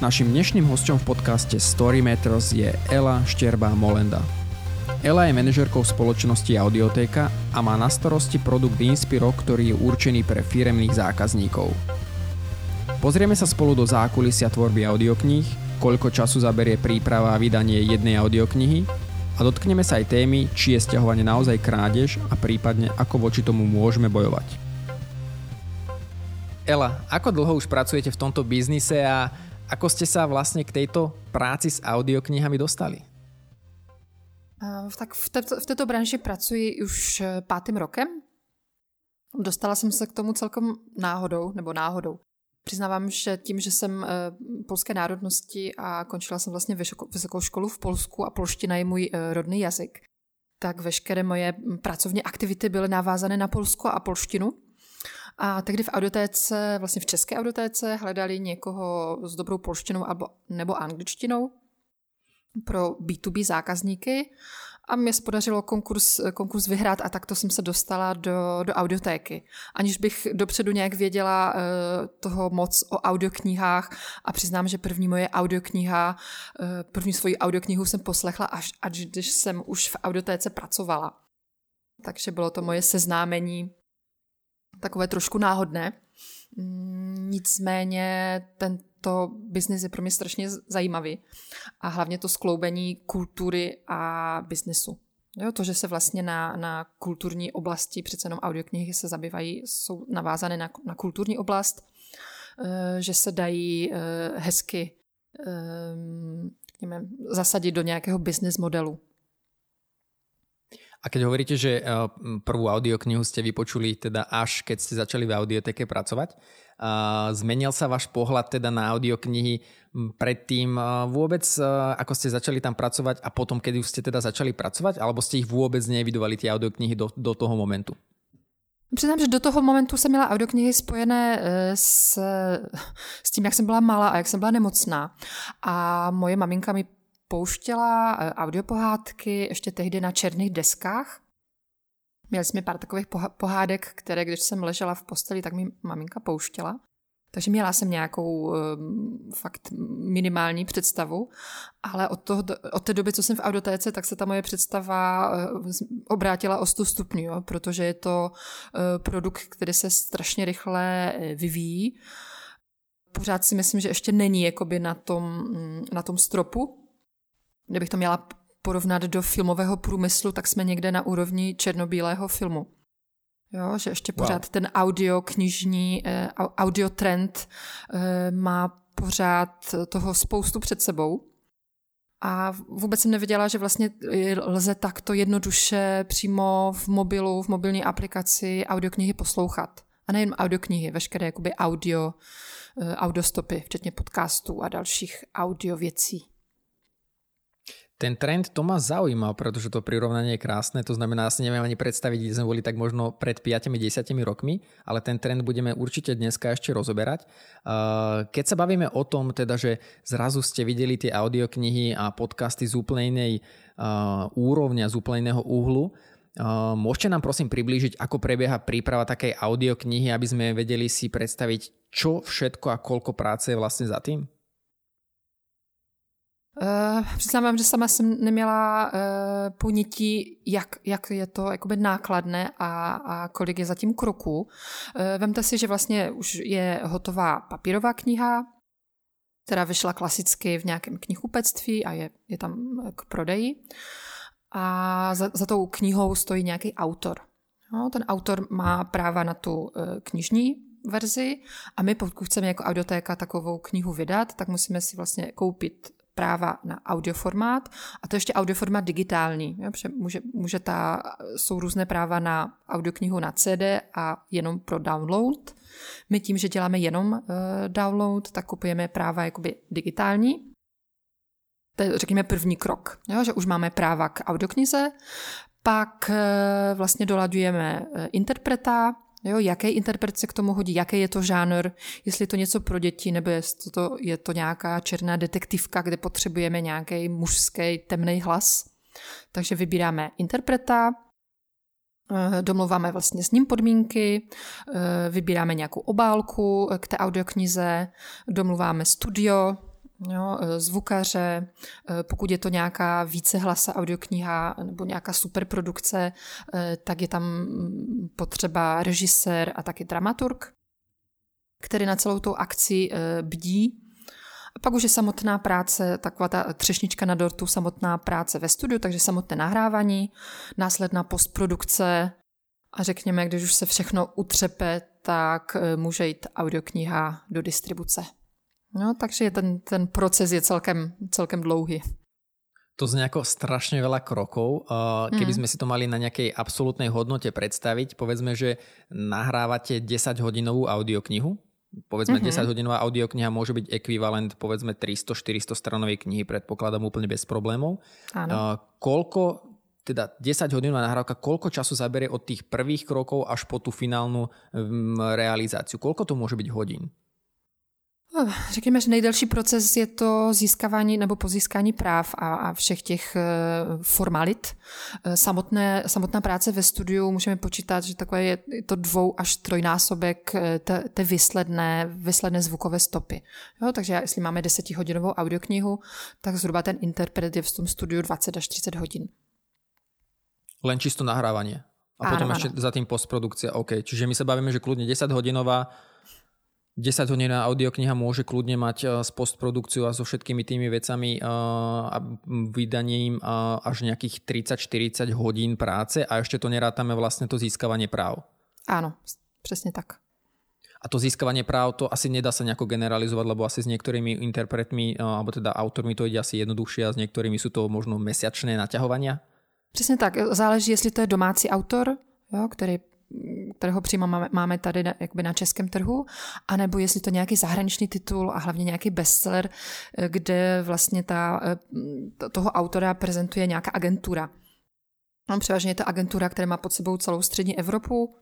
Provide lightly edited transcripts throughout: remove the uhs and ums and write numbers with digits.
Naším dnešným hosťom v podcaste Story Matters je Ela Štierba Molenda. Ela je manažérkou spoločnosti Audiotéka a má na starosti produkt Inspiro, ktorý je určený pre firemných zákazníkov. Pozrieme sa spolu do zákulisia tvorby audiokníh, koľko času zaberie príprava a vydanie jednej audioknihy a dotkneme sa aj témy, či je sťahovanie naozaj krádež a prípadne ako voči tomu môžeme bojovať. Ela, ako dlho už pracujete v tomto biznise a ako ste sa vlastne k tejto práci s audioknihami dostali? Tak v této branži pracuji už 5. rokem. Dostala jsem se k tomu celkom náhodou. Přiznávám, že tím, že jsem polské národnosti a končila jsem vlastně vysokou školu v Polsku a polština je můj rodný jazyk, tak veškeré moje pracovní aktivity byly navázané na Polsko a polštinu. A tehdy v audiotéce, vlastně v české audiotéce, hledali někoho s dobrou polštinou nebo angličtinou pro B2B zákazníky a mě se podařilo konkurs vyhrát a takto jsem se dostala do audiotéky. Aniž bych dopředu nějak věděla toho moc o audioknihách a přiznám, že první svoji audioknihu jsem poslechla až když jsem už v audiotéce pracovala. Takže bylo to moje seznámení takové trošku náhodné. Nicméně tento biznis je pro mě strašně zajímavý a hlavně to skloubení kultury a biznesu. Jo, to, že se vlastně na kulturní oblasti, přece jenom audioknihy se zabývají, jsou navázané na kulturní oblast, že se dají hezky zasadit do nějakého business modelu. A keď hovoríte, že prvú audioknihu ste vypočuli teda až keď ste začali v audioteke pracovať, zmenil sa váš pohľad teda na audioknihy predtým vôbec, ako ste začali tam pracovať a potom, keď už ste teda začali pracovať, alebo ste ich vôbec neevidovali tie audioknihy do toho momentu? Přiznám, že do toho momentu jsem měla audioknihy spojené s tím, jak jsem byla malá a jak jsem byla nemocná. A moje maminka mi pouštěla audiopohádky ještě tehdy na černých deskách. Měli jsme pár takových pohádek, které když jsem ležela v posteli, tak mi maminka pouštěla. Takže měla jsem nějakou fakt minimální představu, ale od té doby, co jsem v audiotéce, tak se ta moje představa obrátila o 100 stupňů, jo, protože je to produkt, který se strašně rychle vyvíjí. Pořád si myslím, že ještě není jakoby na tom stropu. Kdybych to měla porovnat do filmového průmyslu, tak jsme někde na úrovni černobílého filmu. Jo, že ještě pořád ten audio trend má pořád toho spoustu před sebou. A vůbec jsem nevěděla, že vlastně lze takto jednoduše přímo v mobilu, v mobilní aplikaci audioknihy poslouchat. A nejen audioknihy, veškeré jakoby audiostopy, včetně podcastů a dalších audio věcí. Ten trend to ma zaujímal, pretože to prirovnanie je krásne, to znamená, asi neviem ani predstaviť, kde sme boli tak možno pred 5-10 rokmi, ale ten trend budeme určite dneska ešte rozoberať. Keď sa bavíme o tom, teda, že zrazu ste videli tie audioknihy a podcasty z úplne inej úrovne, z úplne iného úhlu, môžete nám prosím priblížiť, ako prebieha príprava takej audioknihy, aby sme vedeli si predstaviť, čo všetko a koľko práce je vlastne za tým? Přiznám vám, že sama jsem neměla ponětí, jak je to jakoby nákladné a kolik je zatím kroků. Vemte si, že vlastně už je hotová papírová kniha, která vyšla klasicky v nějakém knihkupectví a je tam k prodeji. A za tou knihou stojí nějaký autor. No, ten autor má práva na tu knižní verzi a my, pokud chceme jako audiotéka takovou knihu vydat, tak musíme si vlastně koupit práva na audioformát a to ještě audioformát digitální. Jo, jsou různé práva na audioknihu na CD a jenom pro download. My tím, že děláme jenom download, tak kupujeme práva jakoby digitální. To je, řekněme, první krok, jo, že už máme práva k audioknize. Pak vlastně dolaďujeme interpreta, jo, jaké interpret se k tomu hodí, jaký je to žánr, jestli je to něco pro děti, nebo je to nějaká černá detektivka, kde potřebujeme nějaký mužský temný hlas. Takže vybíráme interpreta, domluváme vlastně s ním podmínky, vybíráme nějakou obálku k té audioknize, domluváme studio, Jo, zvukaře, pokud je to nějaká vícehlasa audiokniha nebo nějaká superprodukce, tak je tam potřeba režisér a taky dramaturg, který na celou tu akci bdí. A pak už je samotná práce, taková ta třešnička na dortu, samotná práce ve studiu, takže samotné nahrávání, následná postprodukce a řekněme, když už se všechno utřepe, tak může jít audiokniha do distribuce. No, takže ten proces je celkem dlouhý. To zní jako strašne veľa krokov. Keby sme si to mali na nejakej absolútnej hodnote predstaviť, povedzme, že nahrávate 10-hodinovú audioknihu. Povedzme, 10-hodinová audiokniha môže byť ekvivalent povedzme 300-400 stranovej knihy, predpokladám úplne bez problémov. Koľko, teda 10-hodinová nahrávka, koľko času zaberie od tých prvých krokov až po tú finálnu realizáciu? Koľko to môže byť hodín? Řekněme, že nejdelší proces je to získávání nebo pozískání práv a všech těch formalit. Samotná práce ve studiu můžeme počítat, že takové je to 2- až 3násobek té výsledné zvukové stopy. Jo, takže jestli máme 10hodinovou audioknihu, tak zhruba ten interpret je v tom studiu 20 až 30 hodin. Len čisto nahrávanie. A potom ešte za tým postprodukcia. OK, čiže my sa bavíme, že kľudne 10-hodinová audiokniha môže kľudne mať s postprodukciou a so všetkými tými vecami a vydaním až nejakých 30-40 hodín práce a ešte to nerátame vlastne to získavanie práv. Áno, presne tak. A to získavanie práv, to asi nedá sa nejako generalizovať, lebo asi s niektorými interpretmi alebo teda autormi to ide asi jednoduchšie a s niektorými sú to možno mesačné naťahovania? Presne tak, záleží, jestli to je domácí autor, jo, kterého přímo máme tady jakoby na českém trhu, anebo jestli to nějaký zahraniční titul a hlavně nějaký bestseller, kde vlastně toho autora prezentuje nějaká agentura. Převážně je to agentura, která má pod sebou celou střední Evropu,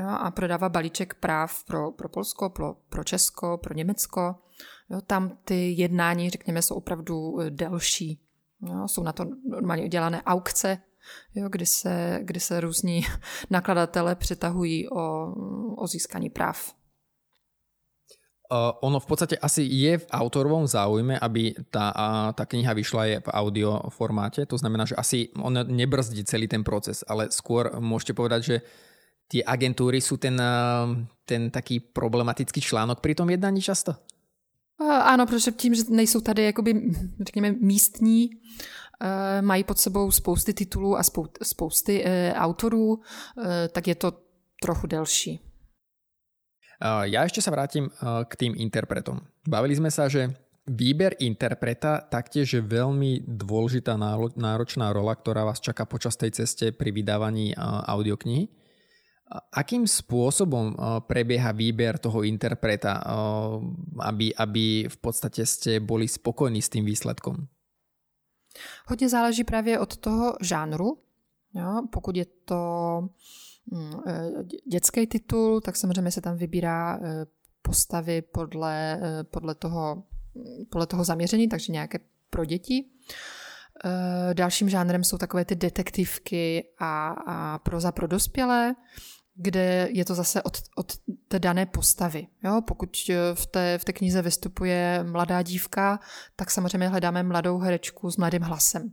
jo, a prodává balíček práv pro Polsko, pro Česko, pro Německo. Jo, tam ty jednání, řekněme, jsou opravdu delší. Jo, jsou na to normálně udělané aukce, jo, kdy se různí nakladatelé přetahují o získání práv. Ono v podstate asi je v autorovom záujme, aby tá kniha vyšla je v audio formáte. To znamená, že asi on nebrzdí celý ten proces, ale skôr môžete povedať, že tie agentúry sú ten taký problematický článok pri tom jednaní často? Ano, protože tím, že nejsou tady jakoby, řekněme, místní, mají pod sebou spousty titulů a spousty autorů, tak je to trochu delší. Ja ešte sa vrátim k tým interpretom. Bavili sme sa, že výber interpreta taktiež je veľmi dôležitá náročná rola, ktorá vás čaká počas tej ceste pri vydávaní audioknihy. Akým spôsobom prebieha výber toho interpreta, aby v podstate ste boli spokojní s tým výsledkom? Hodně záleží právě od toho žánru. Jo, pokud je to dětský titul, tak samozřejmě se tam vybírá postavy podle toho zaměření, takže nějaké pro děti. Dalším žánrem jsou takové ty detektivky a proza pro dospělé, kde je to zase od té dané postavy. Jo? Pokud v té knize vystupuje mladá dívka, tak samozřejmě hledáme mladou herečku s mladým hlasem.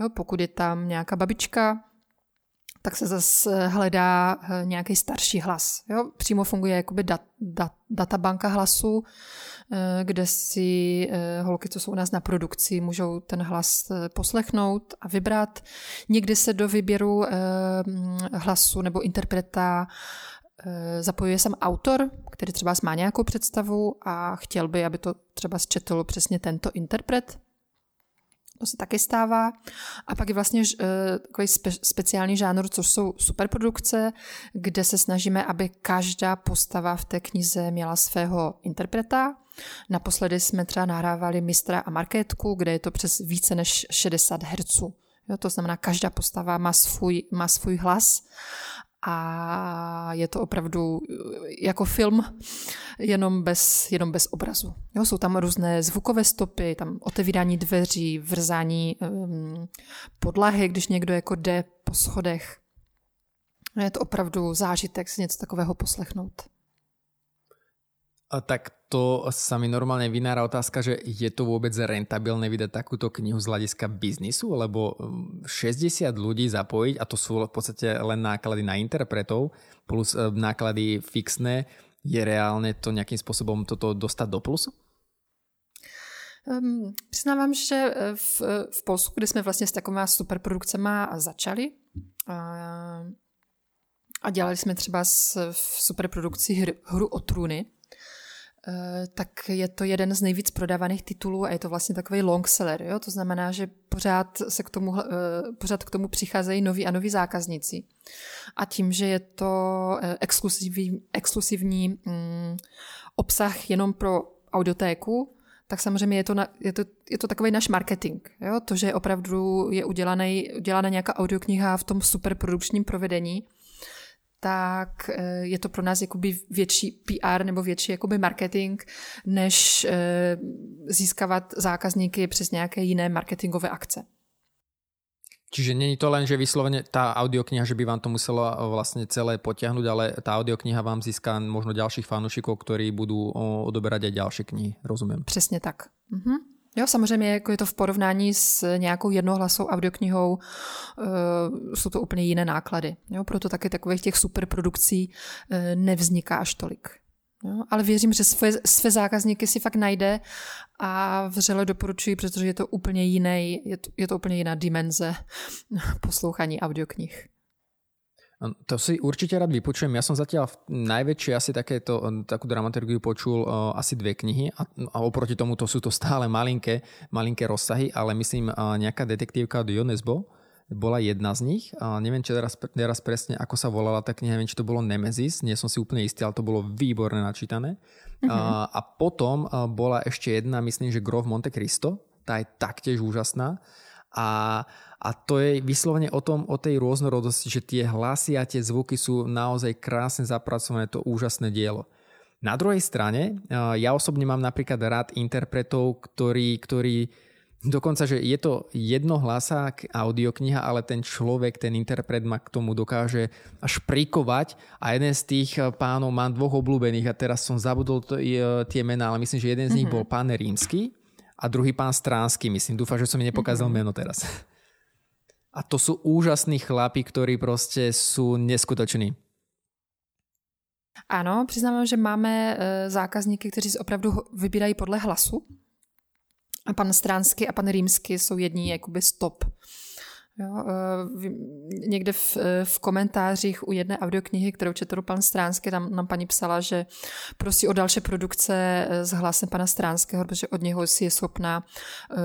Jo? Pokud je tam nějaká babička, tak se zase hledá nějaký starší hlas. Jo? Přímo funguje jakoby databanka hlasu, kde si holky, co jsou u nás na produkci, můžou ten hlas poslechnout a vybrat. Někdy se do výběru hlasu nebo interpreta zapojuje sám autor, který třeba má nějakou představu a chtěl by, aby to třeba zčetl přesně tento interpret. To se taky stává. A pak je vlastně takový speciální žánr, což jsou superprodukce, kde se snažíme, aby každá postava v té knize měla svého interpreta. Naposledy jsme třeba nahrávali Mistra a Markétku, kde je to přes více než 60 herců. Jo, to znamená, každá postava má svůj hlas a je to opravdu jako film, jenom bez obrazu. Jo, jsou tam různé zvukové stopy, tam otevírání dveří, vrzání podlahy, když někdo jako jde po schodech. Je to opravdu zážitek si něco takového poslechnout. A tak často sa mi normálne vynára otázka, že je to vôbec rentabilné vydať takúto knihu z hľadiska biznisu, lebo 60 ľudí zapojiť, a to sú v podstate len náklady na interpretov plus náklady fixné, je reálne to nejakým spôsobom toto dostať do plusu? Přiznávám, že v Polsku, kde jsme vlastně s takovýma superprodukcema začali a dělali jsme třeba v superprodukci Hru o trůny, tak je to jeden z nejvíc prodávaných titulů a je to vlastně takový longseller. Jo? To znamená, že pořád k tomu přicházejí noví a noví zákazníci. A tím, že je to exkluzivní obsah jenom pro audiotéku, tak samozřejmě je to takový náš marketing. Jo? To, že opravdu je udělána nějaká audiokniha v tom superprodukčním provedení, tak je to pro nás jakoby větší PR nebo větší jakoby marketing, než získávat zákazníky přes nějaké jiné marketingové akce. Čiže není to len, že vyslovene tá audiokniha, že by vám to musela vlastne celé potiahnuť, ale tá audiokniha vám získá možno ďalších fanúšikov, ktorí budú odoberať aj ďalšie knihy, rozumiem. Přesně tak. Mhm. Jo, samozřejmě jako je to v porovnání s nějakou jednohlasou audioknihou, jsou to úplně jiné náklady. Jo, proto taky takových těch superprodukcí nevzniká až tolik. Jo, ale věřím, že své zákazníky si fakt najde a vřele doporučuji, protože je to úplně jiný, je to úplně jiná dimenze poslouchání audioknih. To si určite rád vypočujem. Ja som zatiaľ najväčšie asi takú dramaturgiu počul asi 2 knihy a oproti tomu to sú to stále malinké rozsahy, ale myslím nejaká detektívka od Jo Nesbo bola jedna z nich. Neviem, či teraz presne, ako sa volala tá kniha, neviem, či to bolo Nemezis, nie som si úplne istý, ale to bolo výborne načítané. Mm-hmm. A potom bola ešte jedna, myslím, že Grof Monte Cristo, tá je taktiež úžasná. A to je vyslovene o tej rôznorodosti, že tie hlasy a tie zvuky sú naozaj krásne zapracované, to úžasné dielo. Na druhej strane, ja osobne mám napríklad rád interpretov, ktorí dokonca, že je to jednohlasák audiokniha, ale ten človek, ten interpret ma k tomu dokáže až prikovať a jeden z tých pánov, mám 2 obľúbených a teraz som zabudol tie mená, ale myslím, že jeden z nich bol pán Rímsky, a druhý pán Stránský, myslím. Dúfam, že som mi nepokázal meno teraz. A to sú úžasní chlapi, ktorí proste sú neskutoční. Ano, přiznávám, že máme zákazníky, kteří opravdu vybírají podle hlasu. A pan Stránský a pan Rímský jsou jedni jakoby stop. Jo, někde v komentářích u jedné audioknihy, kterou četl pan Stránský, tam nám paní psala, že prosí o další produkce s hlasem pana Stránského, protože od něho si je schopná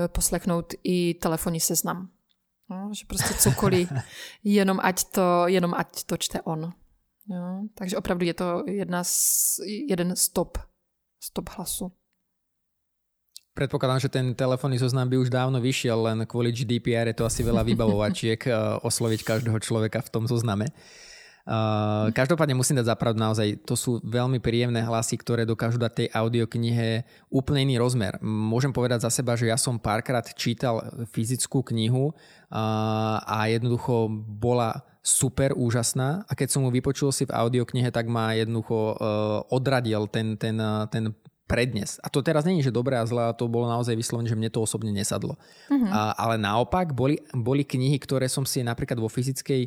poslechnout i telefonní seznam. No, že prostě cokoliv, jenom ať to čte on. Jo, takže opravdu je to jeden stop hlasu. Predpokladám, že ten telefónny zoznam by už dávno vyšiel, len kvôli GDPR je to asi veľa vybavovačiek osloviť každého človeka v tom zozname. Každopádne musím dať zapravdu naozaj, to sú veľmi príjemné hlasy, ktoré dokážu dať tej audioknihe úplne iný rozmer. Môžem povedať za seba, že ja som párkrát čítal fyzickú knihu a jednoducho bola super úžasná a keď som mu vypočul si v audioknihe, tak ma jednoducho odradil ten prednes. A to teraz není, že dobré a zlá, to bolo naozaj vyslovene, že mne to osobne nesadlo. Mm-hmm. Ale naopak boli knihy, ktoré som si napríklad vo fyzickej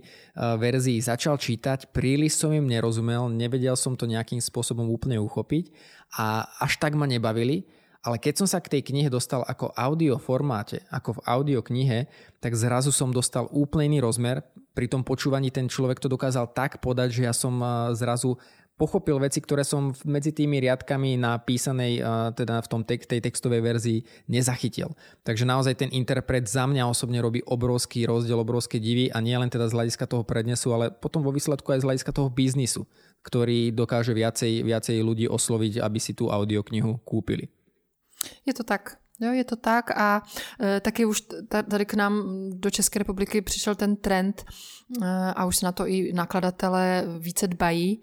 verzii začal čítať, príliš som im nerozumel, nevedel som to nejakým spôsobom úplne uchopiť a až tak ma nebavili, ale keď som sa k tej knihe dostal ako audio formáte, ako v audio knihe, tak zrazu som dostal úplne iný rozmer. Pri tom počúvaní ten človek to dokázal tak podať, že ja som zrazu pochopil veci, ktoré som medzi tými riadkami napísanej, teda v tom tej textovej verzii nezachytil. Takže naozaj ten interpret za mňa osobne robí obrovský rozdiel, obrovské divy a nie len teda z hľadiska toho prednesu, ale potom vo výsledku aj z hľadiska toho biznisu, ktorý dokáže viacej ľudí osloviť, aby si tú audioknihu kúpili. Je to tak. Jo, je to tak a taky už tady k nám do České republiky přišel ten trend a už se na to i nakladatelé více dbají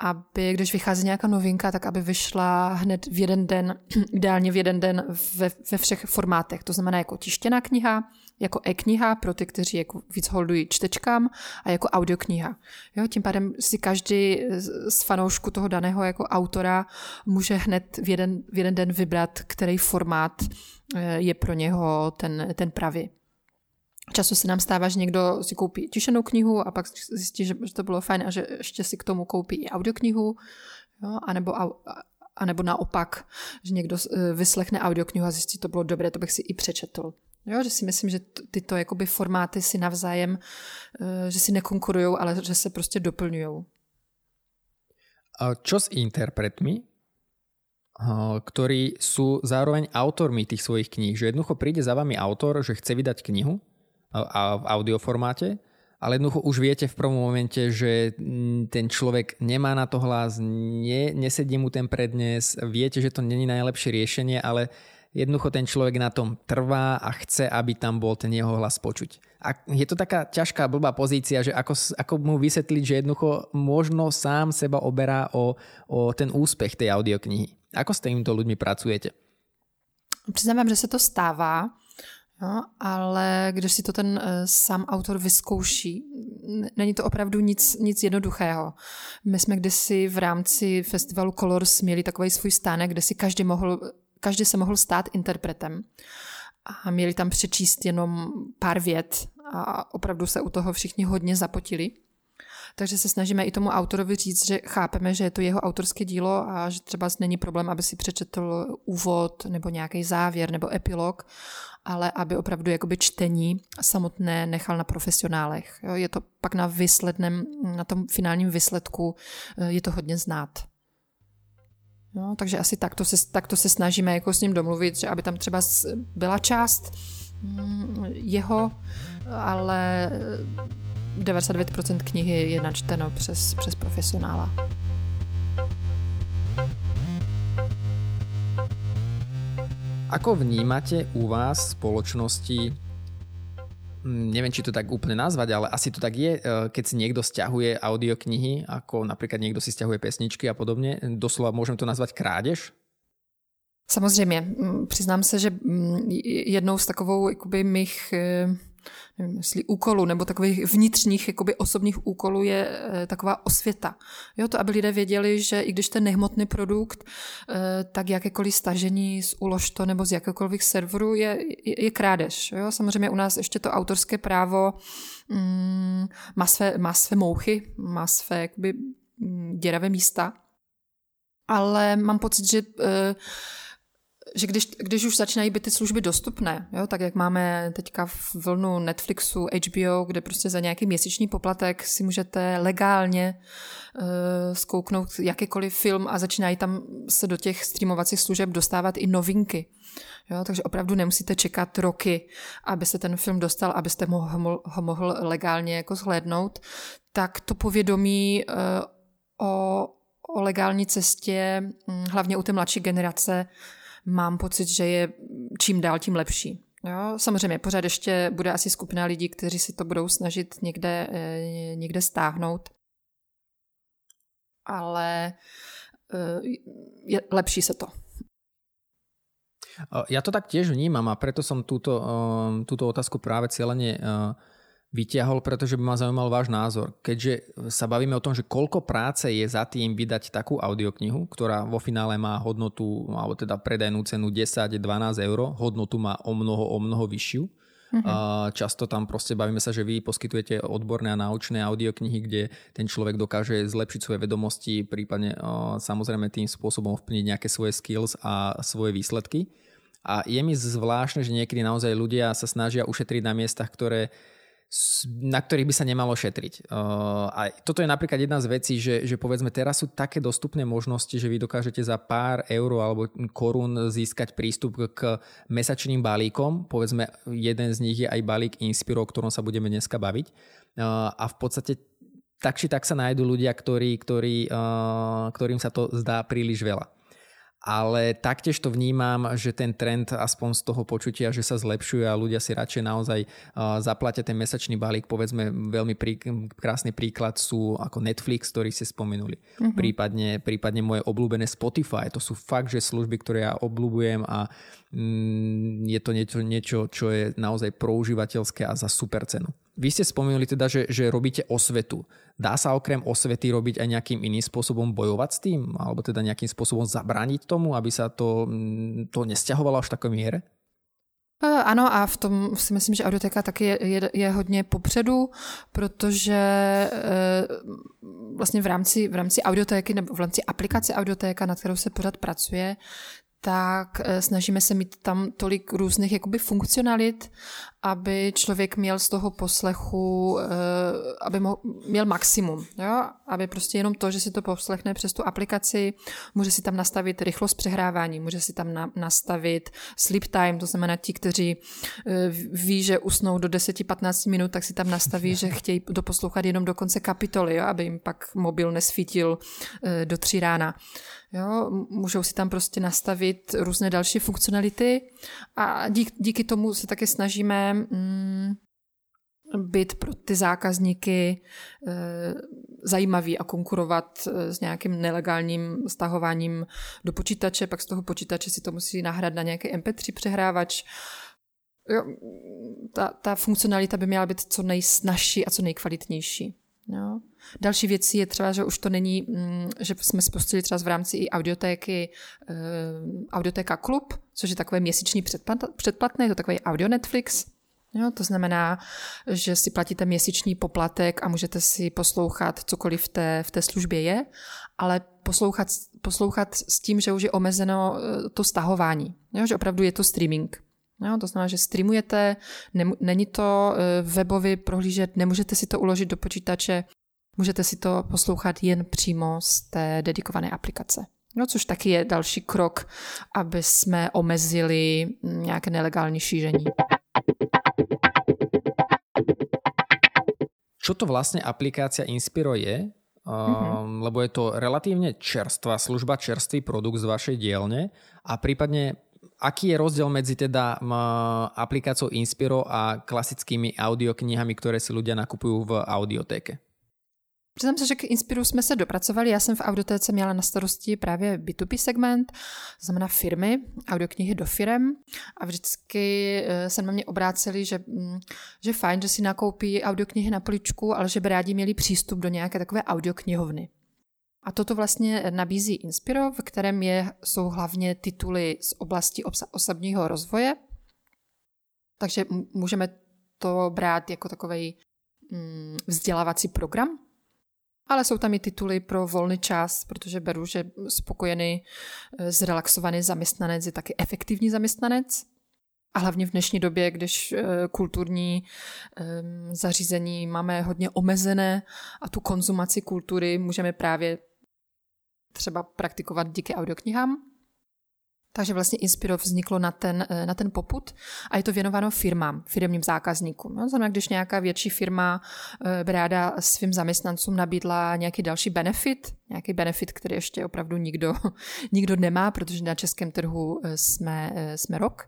aby když vychází nějaká novinka, tak aby vyšla hned v jeden den, ideálně v jeden den ve všech formátech. To znamená jako tištěná kniha, jako e-kniha pro ty, kteří jako víc holdují čtečkám, a jako audiokniha. Jo, tím pádem si každý z fanoušku toho daného jako autora může hned v jeden den vybrat, který formát je pro něho ten pravý. Často se nám stává, že někdo si koupí tišenou knihu a pak zjistí, že to bylo fajn a že ještě si k tomu koupí i audioknihu, jo, anebo naopak, že někdo vyslechne audioknihu a zjistí, že to bylo dobré, to bych si i přečetl. Jo, že si myslím, že tyto jakoby formáty si navzájem, že si nekonkurujou, ale že se prostě doplňujou. A čo s interpretmi, ktorí sú zároveň autormi tých svojich kníh? Že jednoducho príde za vami autor, že chce vydať knihu a v audioformáte, ale jednoducho už viete v prvom momente, že ten človek nemá na to hlas, nesedí mu ten prednes, viete, že to není najlepšie riešenie, ale jednoducho ten človek na tom trvá a chce, aby tam bol ten jeho hlas počuť. A je to taká ťažká blbá pozícia, že ako mu vysvetliť, že jednoducho možno sám seba oberá o ten úspech tej audioknihy. Ako s týmito ľuďmi pracujete? Přiznávám, že se to stává, no, ale když si to ten sám autor vyzkouší, není to opravdu nic jednoduchého. My jsme kdysi v rámci festivalu Colors měli takový svůj stánek, kde si každý se mohl stát interpretem a měli tam přečíst jenom pár vět a opravdu se u toho všichni hodně zapotili. Takže se snažíme i tomu autorovi říct, že chápeme, že je to jeho autorské dílo a že třeba není problém, aby si přečetl úvod nebo nějaký závěr nebo epilog, ale aby opravdu jakoby čtení samotné nechal na profesionálech. Jo, je to pak na tom finálním výsledku je to hodně znát. No, takže asi takto se snažíme jako s ním domluvit, že aby tam třeba byla část jeho, ale 99% knihy je načteno přes profesionála. Ako vnímate u vás v spoločnosti, neviem, či to tak úplne nazvať, ale asi to tak je, keď si niekto stiahuje audioknihy, ako napríklad niekto si stiahuje pesničky a podobne, doslova môžem to nazvať krádež? Samozřejmě. Přiznám se, že jednou z takovou jakoby mých nevím, jestli úkolů nebo takových vnitřních jakoby osobních úkolů je taková osvěta. Jo, to, aby lidé věděli, že i když ten nehmotný produkt, tak jakékoliv stažení z Uložto nebo z jakékoliv serveru je krádež. Jo, samozřejmě u nás ještě to autorské právo má své mouchy, má své jakoby děravé místa, ale mám pocit, že když už začínají být ty služby dostupné, jo, tak jak máme teďka vlnu Netflixu, HBO, kde prostě za nějaký měsíční poplatek si můžete legálně zkouknout jakýkoliv film a začínají tam se do těch streamovacích služeb dostávat i novinky. Jo, takže opravdu nemusíte čekat roky, aby se ten film dostal, abyste ho mohl legálně jako zhlédnout, tak to povědomí o legální cestě, hlavně u té mladší generace, mám pocit, že je čím dál tím lepší. Jo? Samozřejmě pořád ještě bude asi skupina lidí, kteří si to budou snažit někde stáhnout. Ale je lepší se to. Ja to tak tiež vnímam a preto som túto otázku práve cieľene vytiahol, pretože by ma zaujímal váš názor. Keďže sa bavíme o tom, že koľko práce je za tým vydať takú audioknihu, ktorá vo finále má hodnotu, alebo teda predajnú cenu 10-12 €, hodnotu má o mnoho vyššiu. Mm-hmm. Často tam proste bavíme sa, že vy poskytujete odborné a náučné audioknihy, kde ten človek dokáže zlepšiť svoje vedomosti, prípadne samozrejme tým spôsobom vplniť nejaké svoje skills a svoje výsledky. A je mi zvláštne, že niekedy naozaj ľudia sa snažia ušetriť na miestach, na ktorých by sa nemalo šetriť. A toto je napríklad jedna z vecí, že povedzme, teraz sú také dostupné možnosti, že vy dokážete za pár eur alebo korún získať prístup k mesačným balíkom. Povedzme, jeden z nich je aj balík Inspiro, o ktorom sa budeme dneska baviť. A v podstate tak či tak sa nájdú ľudia, ktorým sa to zdá príliš veľa. ale taktiež to vnímam, že ten trend aspoň z toho počutia, že sa zlepšuje a ľudia si radšej naozaj zaplatia ten mesačný balík. Povedzme, veľmi krásny príklad sú ako Netflix, ktorý ste spomenuli. Uh-huh. Prípadne moje obľúbené Spotify. To sú fakt, že služby, ktoré ja obľúbujem a je to niečo, čo je naozaj proužívateľské a za super cenu. Vy ste spomenuli teda, že robíte osvetu. Dá sa okrem osvety robiť aj nejakým iným spôsobom bojovať s tým? Alebo teda nejakým spôsobom zabraniť tomu, aby sa to nesťahovalo až v takové míře? Ano, a v tom si myslím, že audioteka taky je hodně popředu, protože vlastně v rámci audiotéky nebo v rámci aplikace audiotéka, nad kterou se pořád pracuje, tak snažíme se mít tam tolik různých jakoby funkcionalit, aby člověk měl z toho poslechu, aby měl maximum. Jo? Aby prostě jenom to, že si to poslechne přes tu aplikaci, může si tam nastavit rychlost přehrávání, může si tam nastavit sleep time, to znamená ti, kteří ví, že usnou do 10-15 minut, tak si tam nastaví, že chtějí doposlouchat jenom do konce kapitoly, jo? Aby jim pak mobil nesvítil do 3 rána. Jo? Můžou si tam prostě nastavit různé další funkcionality a díky tomu se také snažíme být pro ty zákazníky zajímavý a konkurovat s nějakým nelegálním stahováním do počítače, pak z toho počítače si to musí nahrát na nějaký MP3 přehrávač. Jo, ta funkcionalita by měla být co nejsnazší a co nejkvalitnější. Jo. Další věcí je třeba, že už to není, že jsme spustili třeba v rámci i audiotéky Audioteka Klub, což je takové měsíční předplatné, je to takový audio Netflix. Jo, to znamená, že si platíte měsíční poplatek a můžete si poslouchat cokoliv v té službě je, ale poslouchat s tím, že už je omezeno to stahování, jo, že opravdu je to streaming. No, to znamená, že streamujete, není to webově prohlížet, nemůžete si to uložit do počítače, můžete si to poslouchat jen přímo z té dedikované aplikace. No, což taky je další krok, aby jsme omezili nějaké nelegální šíření. Čo to vlastně aplikácia Inspiro je? Lebo je to relativně čerstvá služba, čerstvý produkt z vašej dielne a prípadne aký je rozdiel medzi teda aplikáciou Inspiro a klasickými audioknihami, ktoré si ľudia nakupujú v audiotéke? Přiznám se, že k Inspiru jsme se dopracovali. Já jsem v audiotéce měla na starosti právě B2B segment, to znamená firmy, audioknihy do firem a vždycky se na mě obráceli, že fajn, že si nakoupí audioknihy na poličku, ale že by rádi měli přístup do nějaké takové audioknihovny. A toto vlastně nabízí Inspiro, v kterém jsou hlavně tituly z oblasti osobního rozvoje. Takže můžeme to brát jako takový vzdělávací program. Ale jsou tam i tituly pro volný čas, protože beru, že spokojený, zrelaxovaný zaměstnanec je taky efektivní zaměstnanec. A hlavně v dnešní době, když kulturní zařízení máme hodně omezené a tu konzumaci kultury můžeme právě třeba praktikovat díky audioknihám. Takže vlastně Inspiro vzniklo na ten popud a je to věnováno firmám, firemním zákazníkům. No, znamená, když nějaká větší firma by ráda svým zaměstnancům nabídla nějaký další benefit, který ještě opravdu nikdo nemá, protože na českém trhu jsme rok,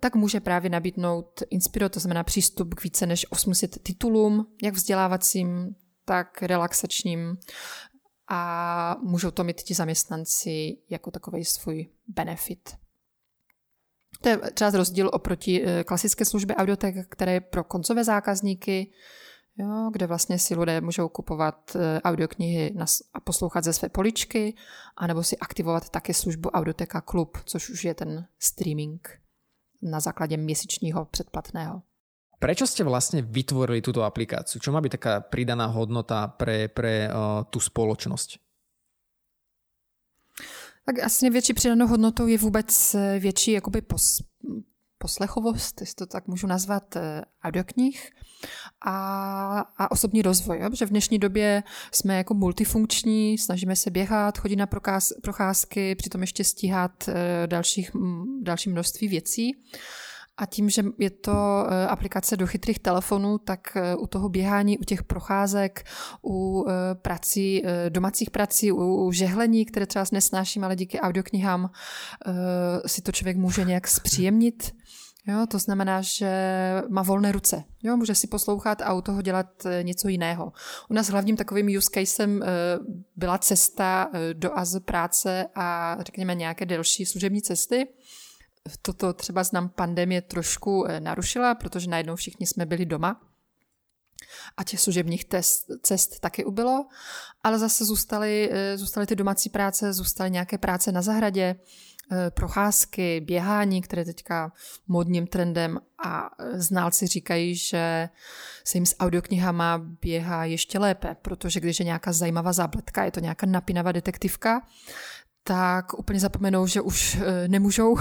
tak může právě nabídnout Inspiro, to znamená přístup k více než 800 titulům, jak vzdělávacím, tak relaxačním, a můžou to mít ti zaměstnanci jako takový svůj benefit. To je třeba rozdíl oproti klasické službě audiotek, které je pro koncové zákazníky, jo, kde vlastně si lidé můžou kupovat audioknihy a poslouchat ze své poličky, anebo si aktivovat také službu Audioteka Klub, což už je ten streaming na základě měsíčního předplatného. Prečo ste vlastne vytvorili túto aplikáciu? Čo má byť taká pridaná hodnota pre tú spoločnosť? Tak asi největší přidanou hodnotou je vůbec větší jakoby poslechovost, jestli to tak můžu nazvat, audioknih a osobní rozvoj. Jo? Protože v dnešní době jsme jako multifunkční, snažíme se běhat, chodit na procházky, přitom ještě stíhat další množství věcí. A tím, že je to aplikace do chytrých telefonů, tak u toho běhání, u těch procházek, u prací, domácích prací, u žehlení, které třeba nesnáším, ale díky audioknihám si to člověk může nějak zpříjemnit. Jo, to znamená, že má volné ruce. Jo, může si poslouchat a u toho dělat něco jiného. U nás hlavním takovým use casem byla cesta do a z práce a řekněme nějaké delší služební cesty. Toto třeba nám pandemie trošku narušila, protože najednou všichni jsme byli doma a těch služebních cest taky ubylo, ale zase zůstaly ty domácí práce, zůstaly nějaké práce na zahradě, procházky, běhání, které teďka modním trendem a znalci říkají, že se jim s audioknihama běhá ještě lépe, protože když je nějaká zajímavá zápletka, je to nějaká napínavá detektivka, tak úplně zapomenou, že už nemůžou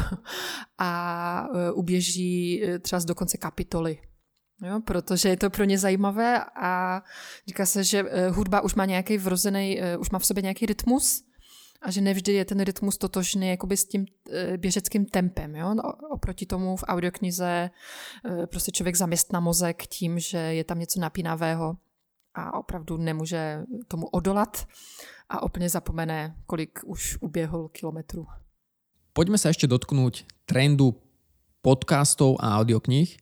a uběží třeba do konce kapitoly. Jo, protože je to pro ně zajímavé a říká se, že hudba už má nějaký vrozený, už má v sobě nějaký rytmus a že nevždy je ten rytmus totožný jakoby s tím běžeckým tempem. Jo? Oproti tomu v audioknize prostě člověk zaměstná mozek tím, že je tam něco napínavého a opravdu nemůže tomu odolat a úplně zapomene, kolik už uběhl kilometrů. Pojďme se ještě dotknout trendu podcastov a audioknih.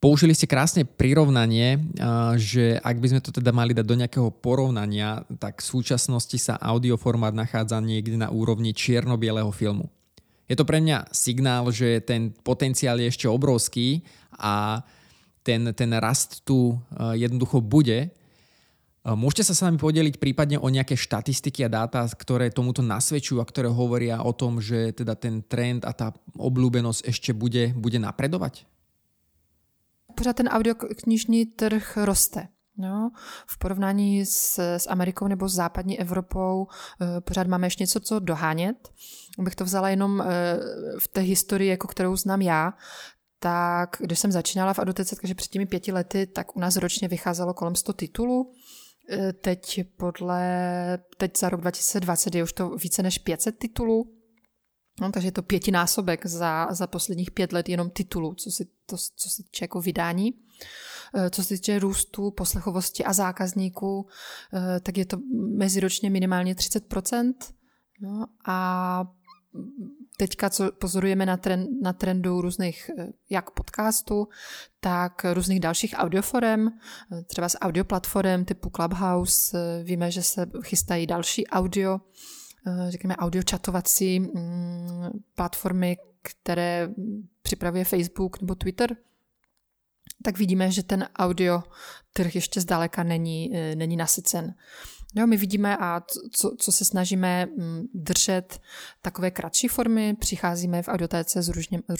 Použili ste krásne prirovnanie, že ak by sme to teda mali dať do nejakého porovnania, tak v súčasnosti sa audioformát nachádza niekde na úrovni čierno-bielého filmu. Je to pre mňa signál, že ten potenciál je ešte obrovský a ten rast tu jednoducho bude. Môžete sa s nami podeliť prípadne o nejaké štatistiky a dáta, ktoré tomuto nasvedčujú a ktoré hovoria o tom, že teda ten trend a tá obľúbenosť ešte bude napredovať? Pořád ten audioknižní trh roste. No, v porovnání s Amerikou nebo s západní Evropou pořád máme ještě něco, co dohánět. Abych to vzala jenom v té historii, jako kterou znám já, tak když jsem začínala v Audiotece, takže před těmi 5 lety, tak u nás ročně vycházelo kolem 100 titulů. Teď za rok 2020 je už to více než 500 titulů. No, takže je to 5násobek za posledních 5 let jenom titulů, co se týče jako vydání. Co se týče růstu, poslechovosti a zákazníků, tak je to meziročně minimálně 30%. No, a teďka, co pozorujeme na trendu různých jak podcastů, tak různých dalších audioforem, třeba s audioplatformem typu Clubhouse, víme, že se chystají další audio, řekněme audiočatovací platformy, které připravuje Facebook nebo Twitter, tak vidíme, že ten audio trh ještě zdaleka není nasycen. Jo, my vidíme a co se snažíme držet takové kratší formy, přicházíme v Audiotéce s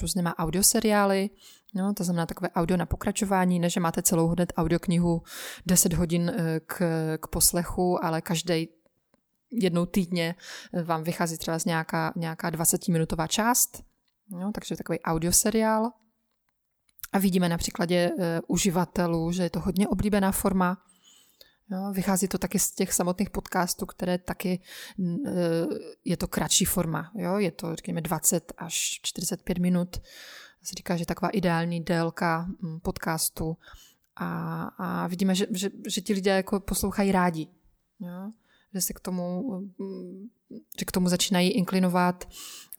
různýma audioseriály, no, to znamená takové audio na pokračování, ne že máte celou hned audioknihu 10 hodin k poslechu, ale každý jednou týdně vám vychází třeba z nějaká 20-minutová část, no, takže takový audioseriál. A vidíme na příkladě uživatelů, že je to hodně oblíbená forma. No, vychází to taky z těch samotných podcastů, které taky je to kratší forma. Jo? Je to řekněme 20 až 45 minut. Se říká, že taková ideální délka podcastu. A vidíme, že ti lidé jako poslouchají rádi. Jo? Že se k tomu začínají inklinovat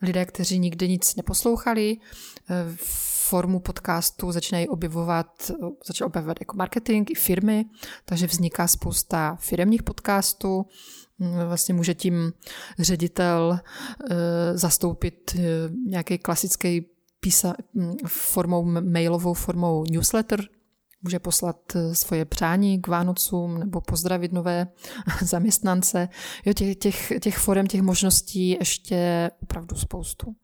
lidé, kteří nikdy nic neposlouchali. Formu podcastu začínají objevovat jako marketing i firmy, takže vzniká spousta firemních podcastů. Vlastně může tím ředitel zastoupit nějaký klasický formou mailovou, formou newsletter. Může poslat svoje přání k Vánocům nebo pozdravit nové zaměstnance. Jo, těch forem, těch možností ještě opravdu spoustu.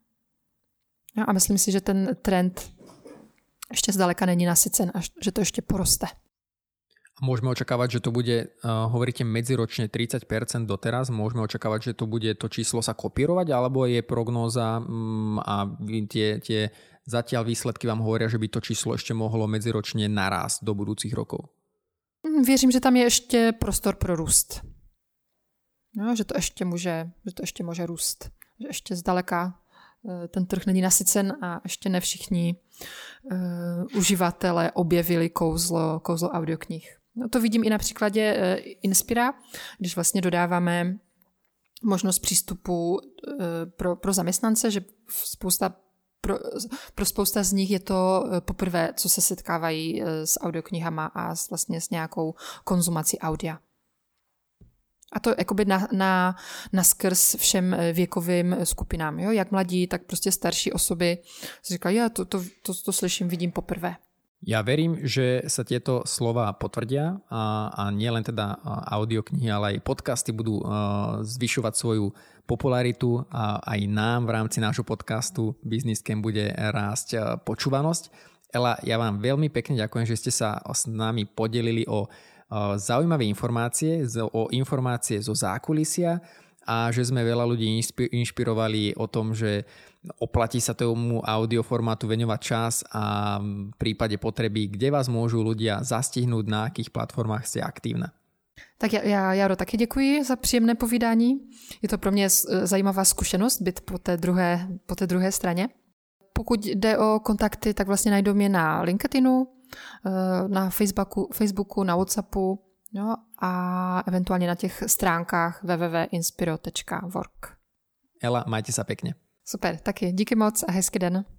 Jo, a myslím si, že ten trend ještě zdaleka není nasycen a že to ještě poroste. A môžeme očakávať, že to bude, hovoríte medziročne 30% doteraz, môžeme očakávať, že to bude to číslo sa kopírovať, alebo je prognóza a tie zatiaľ výsledky vám hovoria, že by to číslo ešte mohlo medziročne narásť do budúcich rokov? Věřím, že tam je ještě prostor pro růst. No, že to ještě může růst. Že ještě zdaleka ten trh není nasycen a ještě ne všichni uživatelé objevili kouzlo audioknih. No to vidím i na příkladě Inspira, když vlastně dodáváme možnost přístupu pro zaměstnance, že pro spousta z nich je to poprvé, co se setkávají s audioknihama a vlastně s nějakou konzumací audia. A to jakoby na skrz všem věkovým skupinám. Jo? Jak mladí, tak prostě starší osoby si říkají, já to slyším, vidím poprvé. Ja verím, že sa tieto slová potvrdia a nielen teda audioknihy, ale aj podcasty budú zvyšovať svoju popularitu a aj nám v rámci nášho podcastu Business Camp bude rásť počúvanosť. Ela, ja vám veľmi pekne ďakujem, že ste sa s nami podelili o zaujímavé informácie, o informácie zo zákulisia a že sme veľa ľudí inšpirovali o tom, že oplatí sa tomu audioformátu venovať čas a v prípade potreby, kde vás môžu ľudia zastihnúť, na akých platformách ste aktívna. Tak já Jaro, taky děkuji za příjemné povídání. Je to pro mě zajímavá zkušenost být po té druhé straně. Pokud jde o kontakty, tak vlastně najdou mě na LinkedInu, na Facebooku, na WhatsAppu, no, a eventuálně na těch stránkách www.inspiro.org. Ela, majte se pěkně. Super, taky. Díky moc a hezký den.